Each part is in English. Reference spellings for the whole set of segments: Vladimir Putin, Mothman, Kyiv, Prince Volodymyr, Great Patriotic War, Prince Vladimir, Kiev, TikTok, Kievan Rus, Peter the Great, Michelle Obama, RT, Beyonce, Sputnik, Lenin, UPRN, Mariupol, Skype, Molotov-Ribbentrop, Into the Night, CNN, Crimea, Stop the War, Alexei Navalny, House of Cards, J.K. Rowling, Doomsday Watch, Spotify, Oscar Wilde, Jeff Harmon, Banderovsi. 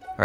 All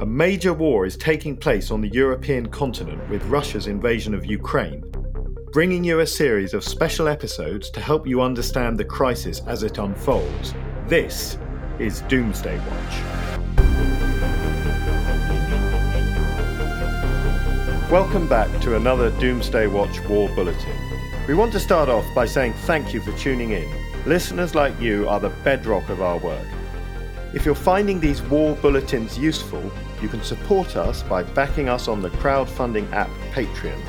A major war is taking place on the European continent with Russia's invasion of Ukraine, bringing you a series of special episodes to help you understand the crisis as it unfolds. This is Doomsday Watch. Welcome back to another Doomsday Watch War Bulletin. We want to start off by saying thank you for tuning in. Listeners like you are the bedrock of our work. If you're finding these war bulletins useful, you can support us by backing us on the crowdfunding app Patreon.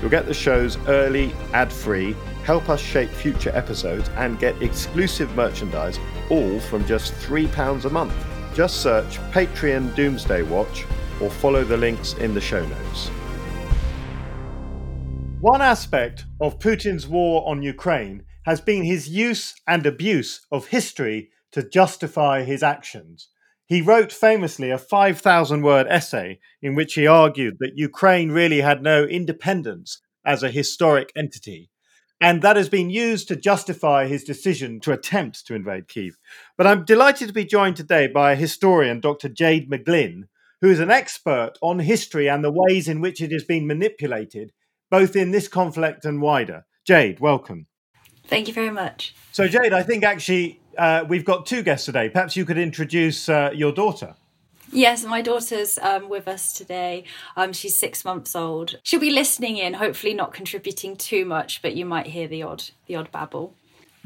You'll get the shows early, ad-free, help us shape future episodes, and get exclusive merchandise, all from just £3 a month. Just search Patreon Doomsday Watch or follow the links in the show notes. One aspect of Putin's war on Ukraine has been his use and abuse of history to justify his actions. He wrote famously a 5,000-word essay in which he argued that Ukraine really had no independence as a historic entity, and that has been used to justify his decision to attempt to invade Kiev. But I'm delighted to be joined today by a historian, Dr. Jade McGlynn, who is an expert on history and the ways in which it has been manipulated, both in this conflict and wider. Jade, welcome. Thank you very much. So, Jade, I think actually we've got two guests today. Perhaps you could introduce your daughter. Yes, my daughter's with us today. She's 6 months old. She'll be listening in, hopefully not contributing too much, but you might hear the odd babble.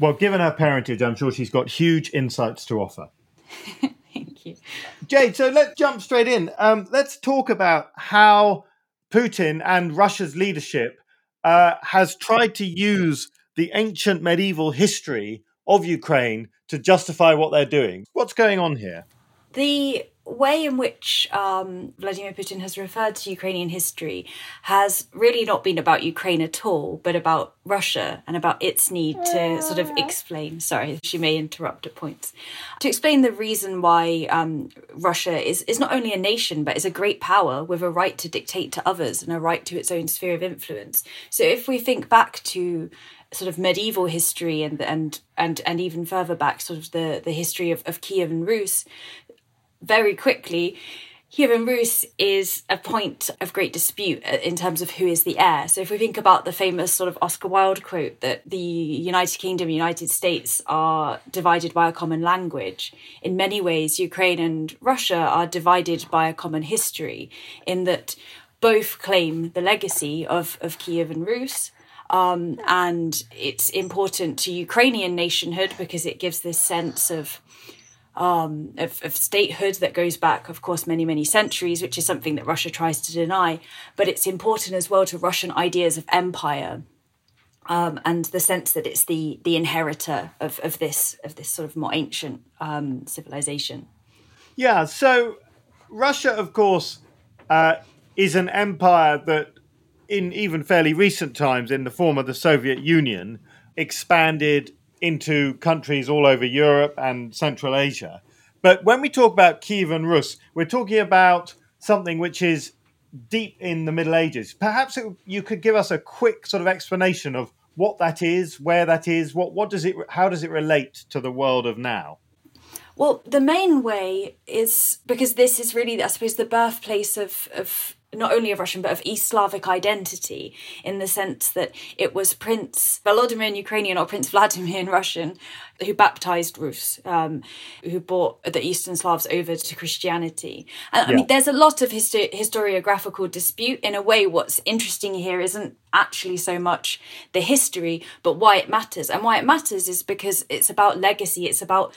Well, given her parentage, I'm sure she's got huge insights to offer. Thank you. Jade, so let's jump straight in. Let's talk about how Putin and Russia's leadership has tried to use the ancient medieval history of Ukraine to justify what they're doing. What's going on here? The way in which Vladimir Putin has referred to Ukrainian history has really not been about Ukraine at all, but about Russia and about its need to sort of explain, sorry, she may interrupt at points, to explain the reason why Russia is not only a nation, but is a great power with a right to dictate to others and a right to its own sphere of influence. So if we think back to sort of medieval history and even further back, sort of the history of Kievan Rus, very quickly, Kievan Rus is a point of great dispute in terms of who is the heir. So if we think about the famous sort of Oscar Wilde quote that the United Kingdom and United States are divided by a common language, in many ways Ukraine and Russia are divided by a common history, in that both claim the legacy of Kievan Rus. And it's important to Ukrainian nationhood because it gives this sense of statehood that goes back, of course, many, many centuries, which is something that Russia tries to deny. But it's important as well to Russian ideas of empire, and the sense that it's the inheritor of this sort of more ancient civilization. Yeah, so Russia, of course, is an empire that, in even fairly recent times, in the form of the Soviet Union, expanded into countries all over Europe and Central Asia. But when we talk about Kievan Rus, we're talking about something which is deep in the Middle Ages. Perhaps you could give us a quick sort of explanation of what that is, where that is, how does it relate to the world of now? Well, the main way is because this is really, I suppose, the birthplace of not only of Russian, but of East Slavic identity, in the sense that it was Prince Volodymyr in Ukrainian or Prince Vladimir in Russian who baptized Rus, who brought the Eastern Slavs over to Christianity. And I mean, there's a lot of historiographical dispute. In a way, what's interesting here isn't actually so much the history, but why it matters. And why it matters is because it's about legacy. It's about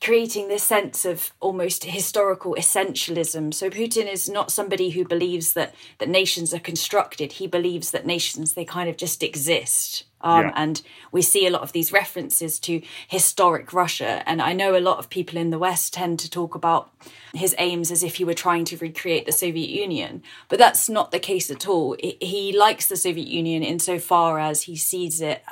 creating this sense of almost historical essentialism. So Putin is not somebody who believes that nations are constructed. He believes that nations, they kind of just exist. And we see a lot of these references to historic Russia. And I know a lot of people in the West tend to talk about his aims as if he were trying to recreate the Soviet Union. But that's not the case at all. He likes the Soviet Union insofar as he sees it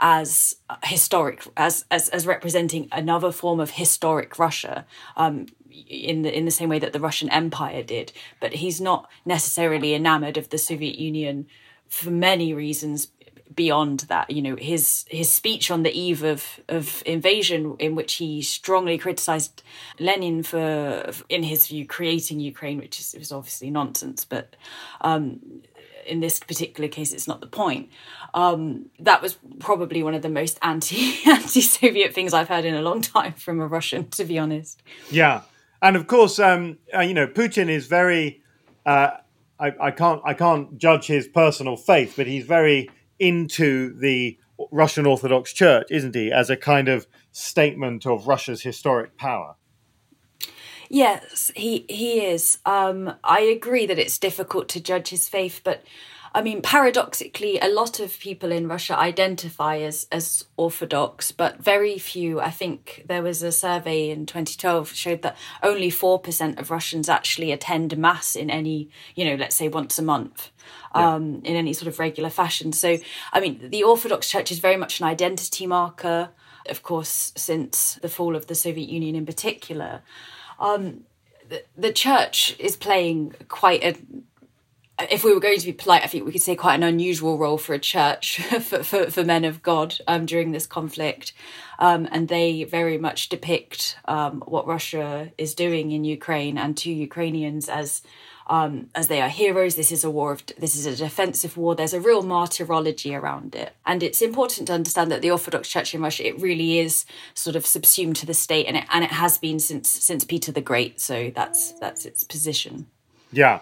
as historic, as representing another form of historic Russia, in the same way that the Russian Empire did. But he's not necessarily enamored of the Soviet Union for many reasons beyond that. You know, his speech on the eve of invasion, in which he strongly criticised Lenin for, in his view, creating Ukraine, which was obviously nonsense, but in this particular case, it's not the point. That was probably one of the most anti-Soviet things I've heard in a long time from a Russian, to be honest. Yeah, and of course, Putin is very. I can't judge his personal faith, but he's very into the Russian Orthodox Church, isn't he? As a kind of statement of Russia's historic power. Yes, he is. I agree that it's difficult to judge his faith, but I mean, paradoxically, a lot of people in Russia identify as Orthodox, but very few. I think there was a survey in 2012 showed that only 4% of Russians actually attend mass in any, let's say once a month, in any sort of regular fashion. So, I mean, the Orthodox Church is very much an identity marker, of course, since the fall of the Soviet Union in particular. The church is playing quite if we were going to be polite, I think we could say quite an unusual role for a church for men of God during this conflict. And they very much depict what Russia is doing in Ukraine and to Ukrainians as they are heroes. This is a war this is a defensive war. There's a real martyrology around it. And it's important to understand that the Orthodox Church in Russia, it really is sort of subsumed to the state, and it has been since Peter the Great. So that's its position. Yeah.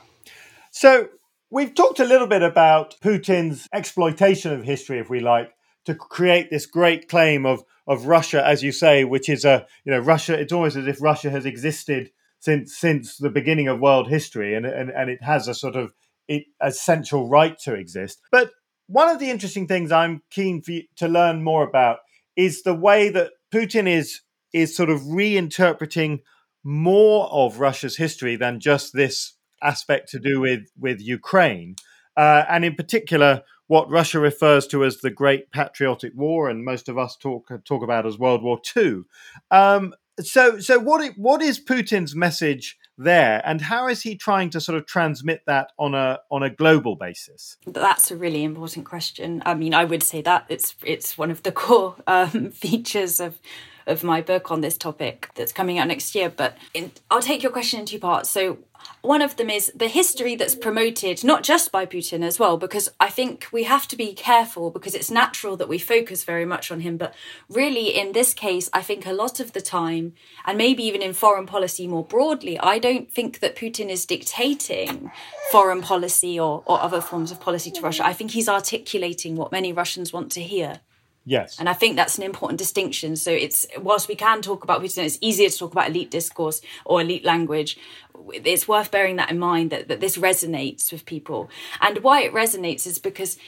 So we've talked a little bit about Putin's exploitation of history, if we like, to create this great claim of Russia, as you say, which is Russia. It's almost as if Russia has existed since the beginning of world history, and it has a sort of essential right to exist. But one of the interesting things I'm keen for you to learn more about is the way that Putin is sort of reinterpreting more of Russia's history than just this aspect to do with Ukraine, and in particular what Russia refers to as the Great Patriotic War, and most of us talk about as World War II. So what is Putin's message there, and how is he trying to sort of transmit that on a global basis? That's a really important question. I mean, I would say that it's one of the core features of my book on this topic that's coming out next year. But I'll take your question in two parts. So one of them is the history that's promoted, not just by Putin as well, because I think we have to be careful, because it's natural that we focus very much on him. But really, in this case, I think a lot of the time, and maybe even in foreign policy more broadly, I don't think that Putin is dictating foreign policy or other forms of policy to Russia. I think he's articulating what many Russians want to hear. Yes. And I think that's an important distinction. So it's, whilst we can talk about Putin, it's easier to talk about elite discourse or elite language. It's worth bearing that in mind, that this resonates with people. And why it resonates is because,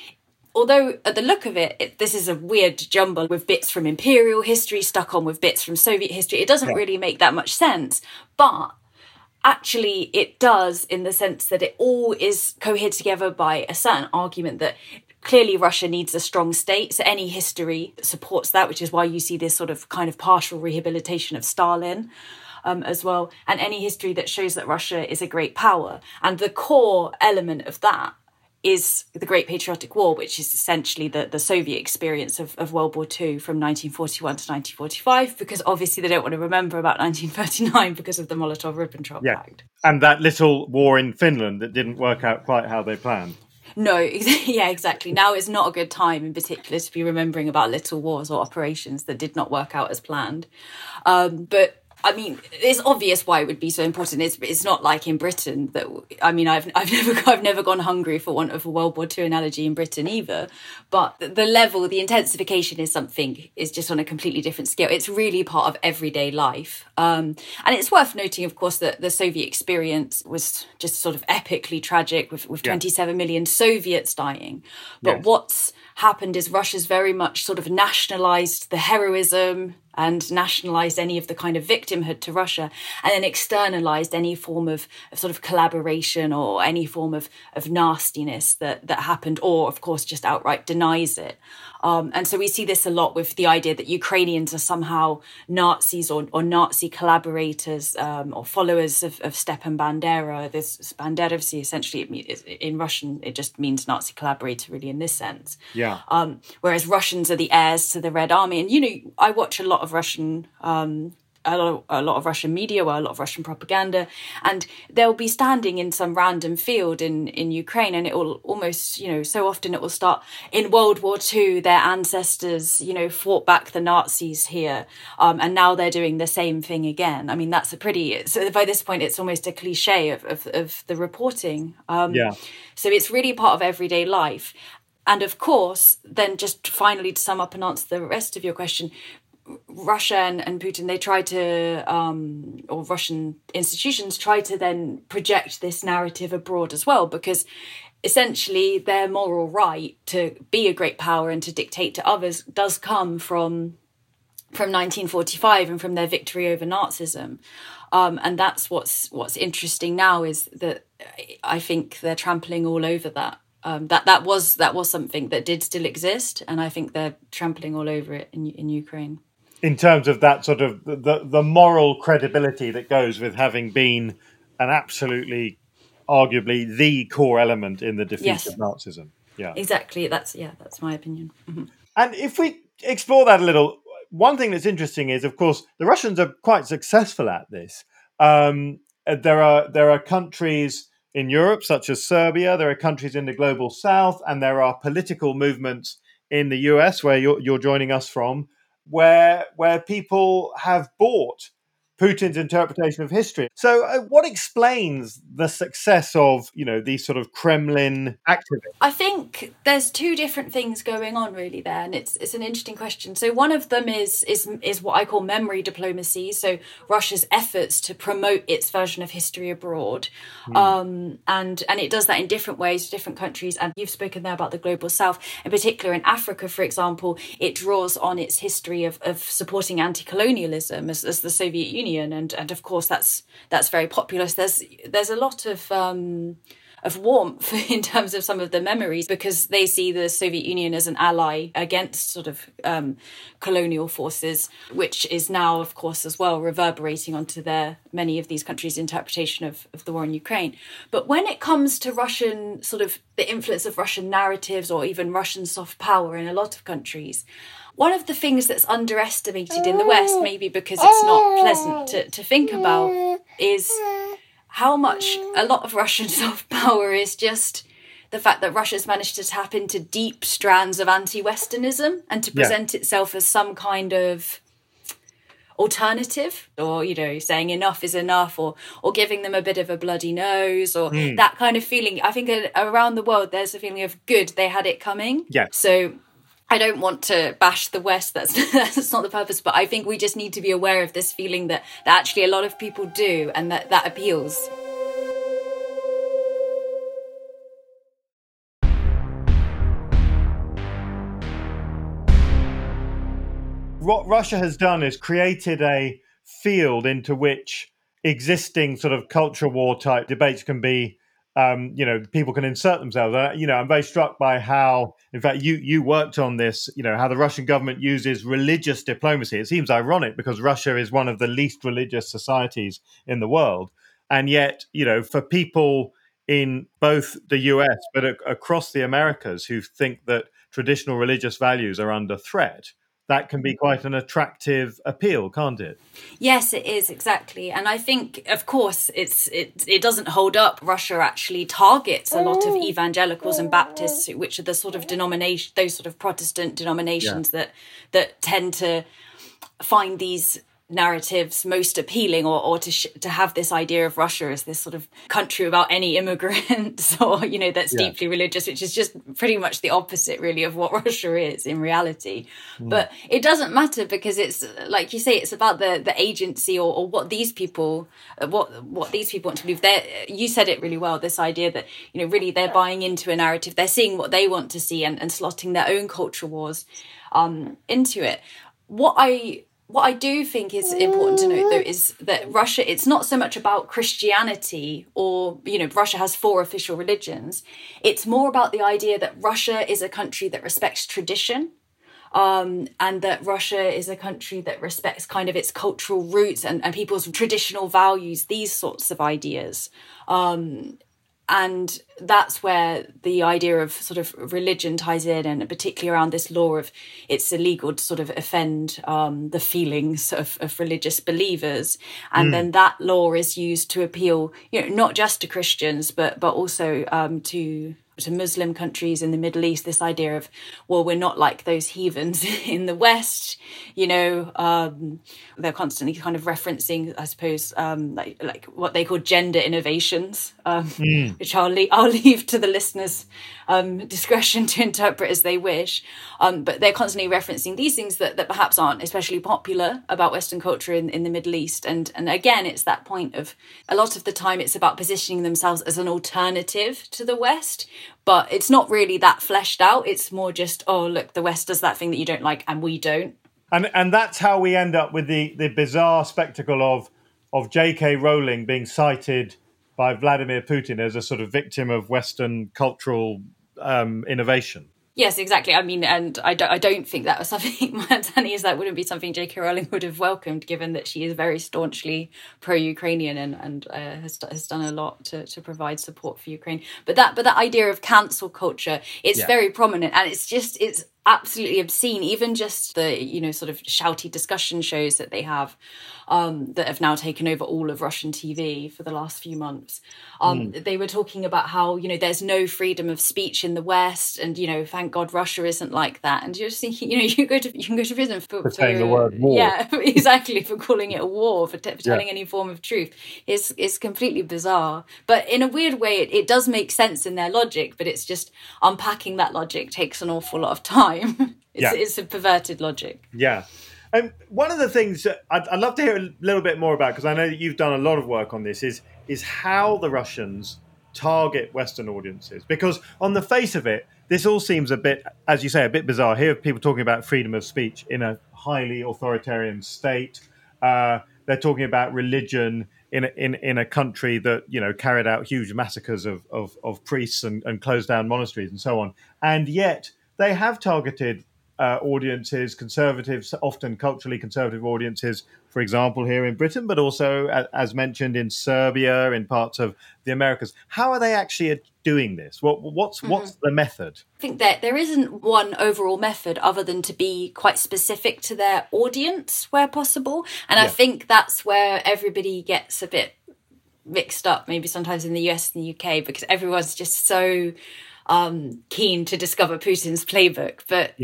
although at the look of it, this is a weird jumble with bits from imperial history stuck on with bits from Soviet history, it doesn't really make that much sense. But actually it does, in the sense that it all is cohered together by a certain argument that clearly Russia needs a strong state, so any history supports that, which is why you see this sort of kind of partial rehabilitation of Stalin as well, and any history that shows that Russia is a great power. And the core element of that is the Great Patriotic War, which is essentially the Soviet experience of World War II from 1941 to 1945, because obviously they don't want to remember about 1939 because of the Molotov-Ribbentrop Pact. And that little war in Finland that didn't work out quite how they planned. No, exactly. Now is not a good time in particular to be remembering about little wars or operations that did not work out as planned. But I mean, it's obvious why it would be so important. It's not like in Britain that, I mean, I've never gone hungry for want of a World War II analogy in Britain either. But the level, the intensification is just on a completely different scale. It's really part of everyday life. And it's worth noting, of course, that the Soviet experience was just sort of epically tragic with 27 million Soviets dying. But what's happened is Russia's very much sort of nationalised the heroism and nationalised any of the kind of victimhood to Russia, and then externalised any form of sort of collaboration or any form of nastiness that happened, or, of course, just outright denies it. And so we see this a lot with the idea that Ukrainians are somehow Nazis or Nazi collaborators or followers of Stepan Bandera. This Banderovsi, essentially, in Russian, it just means Nazi collaborator, really, in this sense. Yeah. Whereas Russians are the heirs to the Red Army. And, you know, I watch a lot of Russian Russian media, well, a lot of Russian propaganda, and they'll be standing in some random field in Ukraine, and it will almost, you know, so often it will start, in World War II their ancestors, you know, fought back the Nazis here, and now they're doing the same thing again. I mean, that's so by this point it's almost a cliche of the reporting. So it's really part of everyday life. And of course, then just finally to sum up and answer the rest of your question, Russia and Putin, they try to, or Russian institutions try to then project this narrative abroad as well, because essentially their moral right to be a great power and to dictate to others does come from 1945 and from their victory over Nazism. And that's what's interesting now, is that I think they're trampling all over that. That was something that did still exist, and I think they're trampling all over it in Ukraine. In terms of that sort of the moral credibility that goes with having been an absolutely, arguably, the core element in the defeat of Nazism. Yeah, exactly. That's my opinion. Mm-hmm. And if we explore that a little, one thing that's interesting is, of course, the Russians are quite successful at this. There are countries in Europe, such as Serbia, there are countries in the global south, and there are political movements in the US, where you're joining us from, where people have bought Putin's interpretation of history. So what explains the success of, you know, these sort of Kremlin activists? I think there's two different things going on really there, and it's an interesting question. So one of them is what I call memory diplomacy, so Russia's efforts to promote its version of history abroad. And it does that in different ways, different countries, and you've spoken there about the global south, in particular in Africa, for example. It draws on its history of supporting anti-colonialism as the Soviet Union, and of course that's very popular. So there's a lot of warmth in terms of some of the memories, because they see the Soviet Union as an ally against sort of colonial forces, which is now, of course, as well reverberating onto many of these countries' interpretation of the war in Ukraine. But when it comes to Russian sort of the influence of Russian narratives or even Russian soft power in a lot of countries, one of the things that's underestimated in the West, maybe because it's not pleasant to think about, is how much a lot of Russian soft power is just the fact that Russia's managed to tap into deep strands of anti-Westernism and to present itself as some kind of alternative, or, you know, saying enough is enough, or giving them a bit of a bloody nose, or that kind of feeling. I think around the world, there's a feeling of good, they had it coming. Yeah. So I don't want to bash the West, that's not the purpose, but I think we just need to be aware of this feeling that actually a lot of people do, and that appeals. What Russia has done is created a field into which existing sort of culture war type debates can be people can insert themselves. I'm very struck by how, in fact, you worked on this, you know, how the Russian government uses religious diplomacy. It seems ironic because Russia is one of the least religious societies in the world. And yet, you know, for people in both the US but across the Americas who think that traditional religious values are under threat, that can be quite an attractive appeal, can't it? Yes, it is, exactly. And I think, of course, it doesn't hold up. Russia actually targets a lot of evangelicals and Baptists, which are the sort of denomination, those sort of Protestant denominations that tend to find these narratives most appealing, or to have this idea of Russia as this sort of country without any immigrants, or, you know, that's deeply religious, which is just pretty much the opposite, really, of what Russia is in reality. But it doesn't matter, because it's, like you say, it's about the agency, or what these people want to believe. You said it really well, this idea that, you know, really they're buying into a narrative, they're seeing what they want to see and slotting their own culture wars into it. What I do think is important to note, though, is that Russia, it's not so much about Christianity, or, you know, Russia has 4 official religions. It's more about the idea that Russia is a country that respects tradition, and that Russia is a country that respects kind of its cultural roots and people's traditional values, these sorts of ideas. And that's where the idea of sort of religion ties in, and particularly around this law of it's illegal to sort of offend the feelings of religious believers. And then that law is used to appeal, you know, not just to Christians, but also to Muslim countries in the Middle East, this idea of, well, we're not like those heathens in the West, you know. They're constantly kind of referencing, I suppose, like what they call gender innovations, which I'll leave to the listeners' discretion to interpret as they wish. But they're constantly referencing these things that perhaps aren't especially popular about Western culture in the Middle East. And again, it's that point of, a lot of the time it's about positioning themselves as an alternative to the West, but it's not really that fleshed out. It's more just, oh, look, the West does that thing that you don't like and we don't. And that's how we end up with the bizarre spectacle of J.K. Rowling being cited by Vladimir Putin as a sort of victim of Western cultural innovation. Yes, exactly. I mean, and I don't think that was something, my understanding is that wouldn't be something J.K. Rowling would have welcomed, given that she is very staunchly pro-Ukrainian and has done a lot to provide support for Ukraine. But that idea of cancel culture, it's very prominent, and it's absolutely obscene. Even just the, you know, sort of shouty discussion shows that they have, that have now taken over all of Russian TV for the last few months. They were talking about how, you know, there's no freedom of speech in the West, and, you know, thank God Russia isn't like that. And you're just thinking, you know, you can go to prison for saying the word war. Yeah, exactly, for calling it a war, for telling any form of truth. It's completely bizarre, but in a weird way, it does make sense in their logic. But it's just unpacking that logic takes an awful lot of time. It's a perverted logic. Yeah. And one of the things that I'd love to hear a little bit more about, because I know that you've done a lot of work on this, is how the Russians target Western audiences. Because on the face of it, this all seems a bit, as you say, a bit bizarre. Here are people talking about freedom of speech in a highly authoritarian state. They're talking about religion in a country that, you know, carried out huge massacres of priests and closed down monasteries and so on. And yet they have targeted audiences, conservatives, often culturally conservative audiences, for example, here in Britain, but also, as mentioned, in Serbia, in parts of the Americas. How are they actually doing this? What's the method? I think that there isn't one overall method other than to be quite specific to their audience where possible. And I think that's where everybody gets a bit mixed up, maybe sometimes in the US and the UK, because everyone's just so keen to discover Putin's playbook. But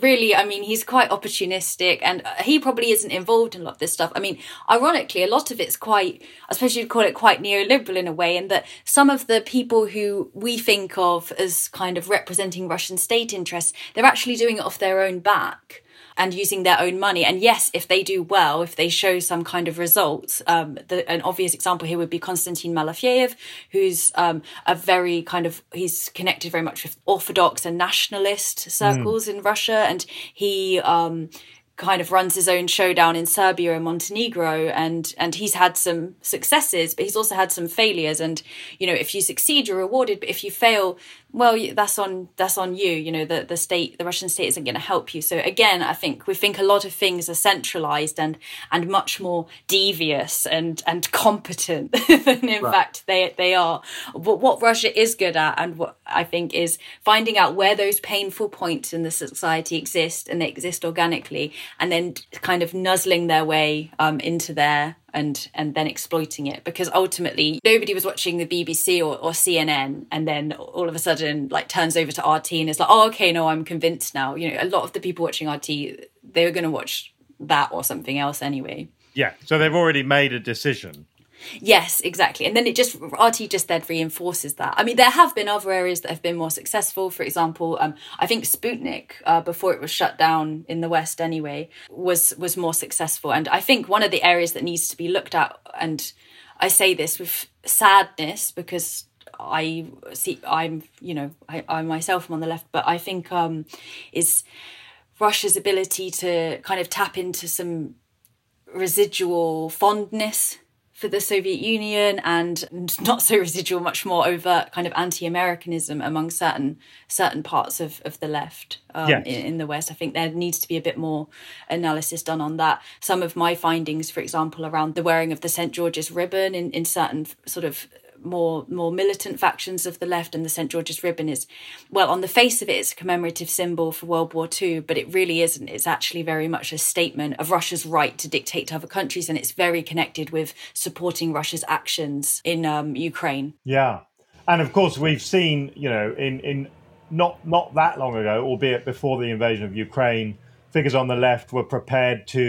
really, I mean, he's quite opportunistic, and he probably isn't involved in a lot of this stuff. I mean, ironically, a lot of it's quite, I suppose you'd call it quite neoliberal in a way, in that some of the people who we think of as kind of representing Russian state interests, they're actually doing it off their own back and using their own money. And yes, if they do well, if they show some kind of results, an obvious example here would be Konstantin Malafiev, who's a very kind of, he's connected very much with Orthodox and nationalist circles in Russia. And he kind of runs his own show down in Serbia and Montenegro, and he's had some successes, but he's also had some failures. And, you know, if you succeed, you're rewarded, but if you fail, well, that's on you. You know, the state, the Russian state isn't going to help you. So again, I think we think a lot of things are centralized and much more devious and competent than in fact they are. But what Russia is good at, and what I think, is finding out where those painful points in the society exist, and they exist organically, and then kind of nuzzling their way into their and then exploiting it, because ultimately nobody was watching the BBC or CNN, and then all of a sudden like turns over to RT and is like, oh, okay, no, I'm convinced now. You know, a lot of the people watching RT, they were going to watch that or something else anyway. Yeah, so they've already made a decision. Yes, exactly. And then RT then reinforces that. I mean, there have been other areas that have been more successful. For example, I think Sputnik, before it was shut down in the West anyway, was more successful. And I think one of the areas that needs to be looked at, and I say this with sadness because I myself am on the left, but I think is Russia's ability to kind of tap into some residual fondness for the Soviet Union, and not so residual, much more overt kind of anti-Americanism among certain parts of the left in the West. I think there needs to be a bit more analysis done on that. Some of my findings, for example, around the wearing of the St. George's Ribbon in certain sort of more militant factions of the left, and the St. George's Ribbon is, well, on the face of it, it's a commemorative symbol for World War II, but it really isn't. It's actually very much a statement of Russia's right to dictate to other countries, and it's very connected with supporting Russia's actions in Ukraine. Yeah, and of course we've seen, you know, in not that long ago, albeit before the invasion of Ukraine, figures on the left were prepared to,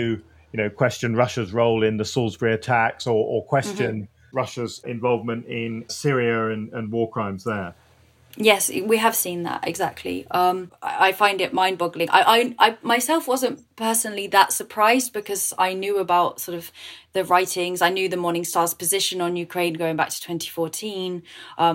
you know, question Russia's role in the Salisbury attacks or question. Mm-hmm. Russia's involvement in Syria and war crimes there. Yes, we have seen that, exactly. I find it mind-boggling. I myself wasn't personally that surprised, because I knew about sort of the writings. I knew the Morning Star's position on Ukraine going back to 2014,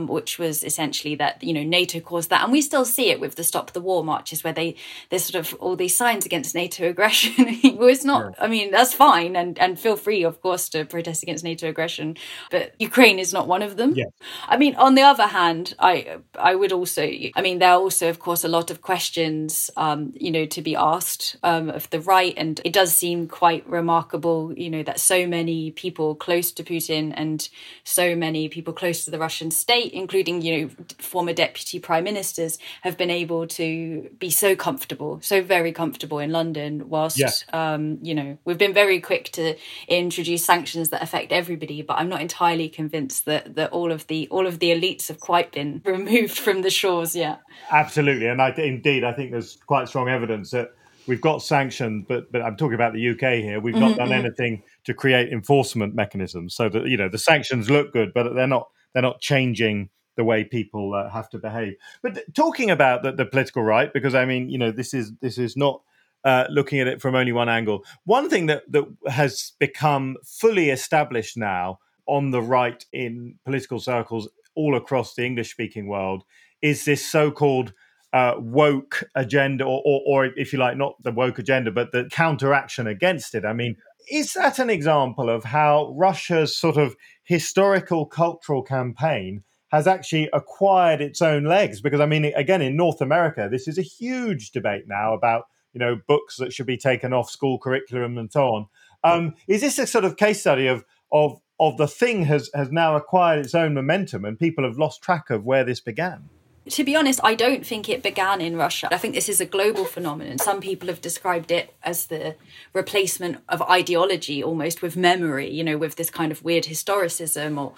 which was essentially that, you know, NATO caused that. And we still see it with the Stop the War marches, where there's sort of all these signs against NATO aggression. Well, it's not, I mean, that's fine. And feel free, of course, to protest against NATO aggression. But Ukraine is not one of them. Yeah. I mean, on the other hand, I would also, I mean, there are also, of course, a lot of questions, you know, to be asked of the right. And it does seem quite remarkable, you know, that so many people close to Putin and so many people close to the Russian state, including, you know, former deputy prime ministers, have been able to be so comfortable, so very comfortable in London, whilst, you know, we've been very quick to introduce sanctions that affect everybody. But I'm not entirely convinced that all of the elites have quite been removed from the shores yet. Absolutely. And I think there's quite strong evidence that we've got sanctions, but I'm talking about the UK here. We've not done anything to create enforcement mechanisms, so that, you know, the sanctions look good, but they're not changing the way people have to behave. But talking about the political right, because I mean, you know, this is not looking at it from only one angle. One thing that has become fully established now on the right in political circles all across the English-speaking world is this so-called woke agenda, or if you like, not the woke agenda, but the counteraction against it. I mean, is that an example of how Russia's sort of historical cultural campaign has actually acquired its own legs? Because, I mean, again, in North America, this is a huge debate now about, you know, books that should be taken off school curriculum and so on. Is this a sort of case study of the thing has now acquired its own momentum and people have lost track of where this began? To be honest, I don't think it began in Russia. I think this is a global phenomenon. Some people have described it as the replacement of ideology almost with memory, you know, with this kind of weird historicism or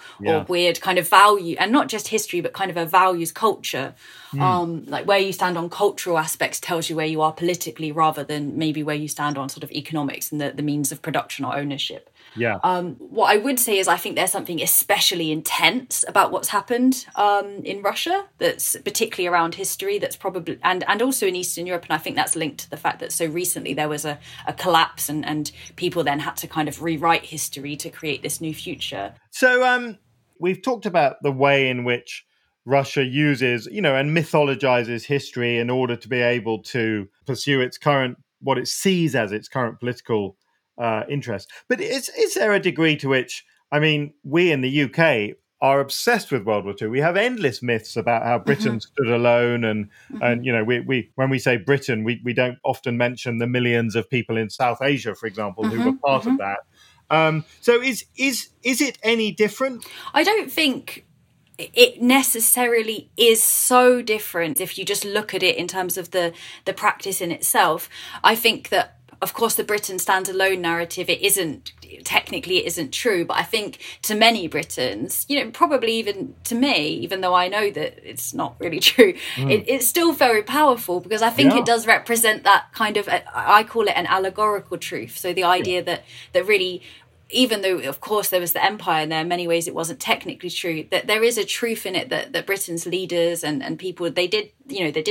weird kind of value, and not just history, but kind of a values culture. Like where you stand on cultural aspects tells you where you are politically, rather than maybe where you stand on sort of economics and the means of production or ownership. Yeah. What I would say is I think there's something especially intense about what's happened in Russia, that's particularly around history, that's probably and also in Eastern Europe. And I think that's linked to the fact that so recently there was a collapse and people then had to kind of rewrite history to create this new future. So we've talked about the way in which Russia uses, you know, and mythologizes history in order to be able to pursue its current what it sees as its current political interest. But is there a degree to which, I mean, we in the UK are obsessed with World War II. We have endless myths about how Britain stood alone, and you know, we when we say Britain, we don't often mention the millions of people in South Asia, for example, who were part of that. So is it any different? I don't think it necessarily is so different if you just look at it in terms of the practice in itself. I think that, of course, the Britain stands alone narrative, it isn't true, but I think to many Britons, you know, probably even to me, even though I know that it's not really true, it's still very powerful, because I think it does represent that kind of, I call it an allegorical truth. So the idea that really, even though, of course, there was the empire and there in many ways it wasn't technically true, that there is a truth in it that Britain's leaders and people, they did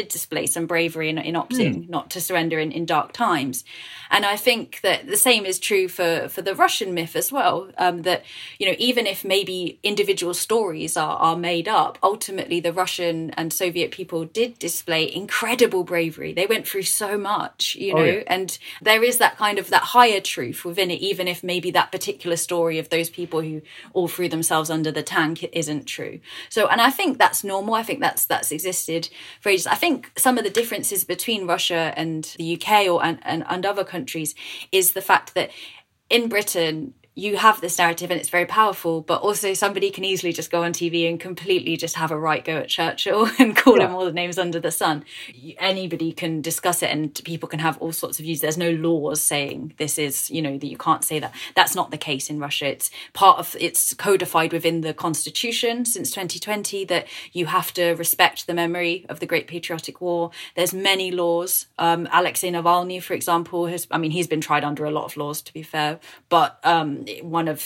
display some bravery in opting not to surrender in dark times. And I think that the same is true for the Russian myth as well, that, you know, even if maybe individual stories are made up, ultimately the Russian and Soviet people did display incredible bravery. They went through so much, you know, and there is that kind of that higher truth within it, even if maybe that particular story of those people who all threw themselves under the tank isn't true. So, and I think that's normal. I think that's existed for ages. I think some of the differences between Russia and the UK and other countries is the fact that in Britain, you have this narrative and it's very powerful, but also somebody can easily just go on TV and completely just have a right go at Churchill and call him all the names under the sun. Anybody can discuss it and people can have all sorts of views. There's no laws saying this is, you know, that you can't say that. That's not the case in Russia. It's codified within the constitution since 2020 that you have to respect the memory of the Great Patriotic War. There's many laws. Alexei Navalny, for example, he's been tried under a lot of laws, to be fair, but after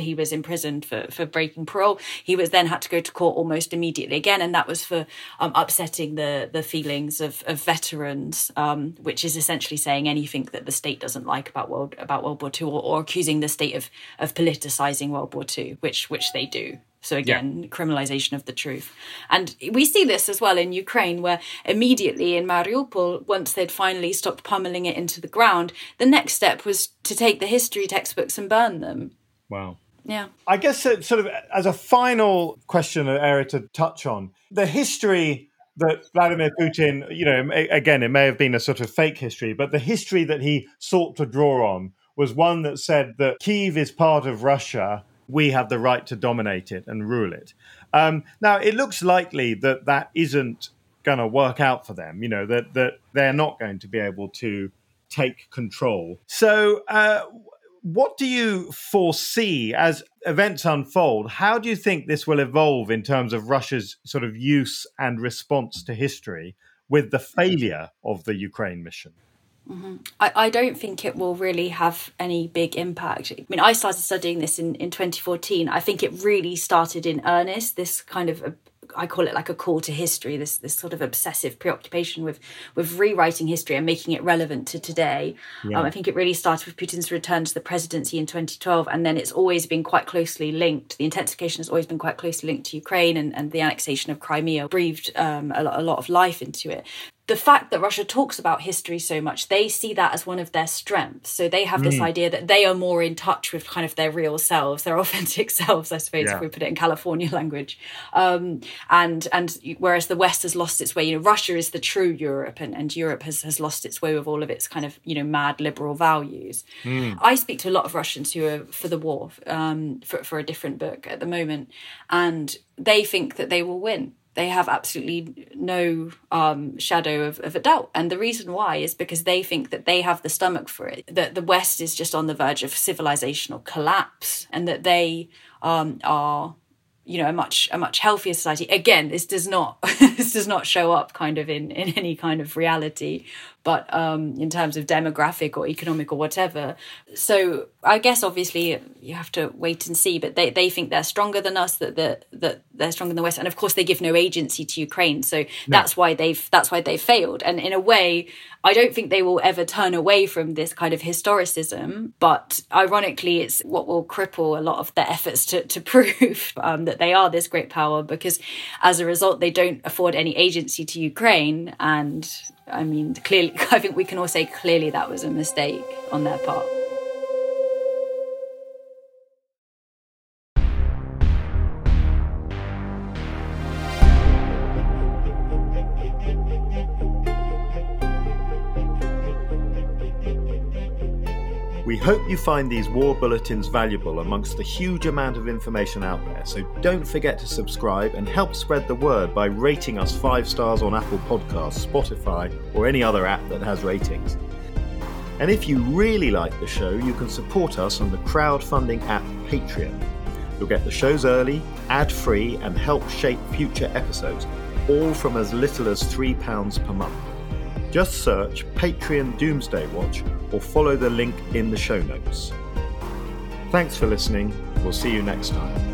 he was imprisoned for breaking parole, he was then had to go to court almost immediately again, and that was for upsetting the feelings of veterans, which is essentially saying anything that the state doesn't like about World War II, or accusing the state of politicizing World War II, which they do. So again, criminalization of the truth. And we see this as well in Ukraine, where immediately in Mariupol, once they'd finally stopped pummeling it into the ground, the next step was to take the history textbooks and burn them. Wow. Yeah. I guess sort of as a final question or area to touch on, the history that Vladimir Putin, you know, again, it may have been a sort of fake history, but the history that he sought to draw on was one that said that Kyiv is part of Russia, we have the right to dominate it and rule it. Now, it looks likely that isn't going to work out for them, you know, that they're not going to be able to take control. So what do you foresee as events unfold? How do you think this will evolve in terms of Russia's sort of use and response to history with the failure of the Ukraine mission? Mm-hmm. I don't think it will really have any big impact. I mean, I started studying this in 2014. I think it really started in earnest, this kind of I call it like a call to history, this sort of obsessive preoccupation with rewriting history and making it relevant to today. Yeah. I think it really started with Putin's return to the presidency in 2012, and then it's always been quite closely linked. The intensification has always been quite closely linked to Ukraine, and the annexation of Crimea breathed a lot of life into it. The fact that Russia talks about history so much, they see that as one of their strengths. So they have this idea that they are more in touch with kind of their real selves, their authentic selves, I suppose, if we put it in California language. And whereas the West has lost its way, you know, Russia is the true Europe, and Europe has lost its way with all of its kind of, you know, mad liberal values. I speak to a lot of Russians who are for the war, for a different book at the moment, and they think that they will win. They have absolutely no shadow of a doubt. And the reason why is because they think that they have the stomach for it, that the West is just on the verge of civilizational collapse, and that they are, you know, a much healthier society. Again, this does not show up kind of in any kind of reality, but in terms of demographic or economic or whatever. So I guess obviously you have to wait and see, but they think they're stronger than us, that they're stronger than the West, and of course they give no agency to Ukraine. So that's why they've failed. And in a way, I don't think they will ever turn away from this kind of historicism, but ironically, it's what will cripple a lot of their efforts to prove that that they are this great power, because as a result, they don't afford any agency to Ukraine. And I mean, clearly, I think we can all say clearly that was a mistake on their part. We hope you find these war bulletins valuable amongst the huge amount of information out there, so don't forget to subscribe and help spread the word by rating us 5 stars on Apple Podcasts, Spotify, or any other app that has ratings. And if you really like the show, you can support us on the crowdfunding app Patreon. You'll get the shows early, ad-free, and help shape future episodes, all from as little as £3 per month. Just search Patreon Doomsday Watch or follow the link in the show notes. Thanks for listening. We'll see you next time.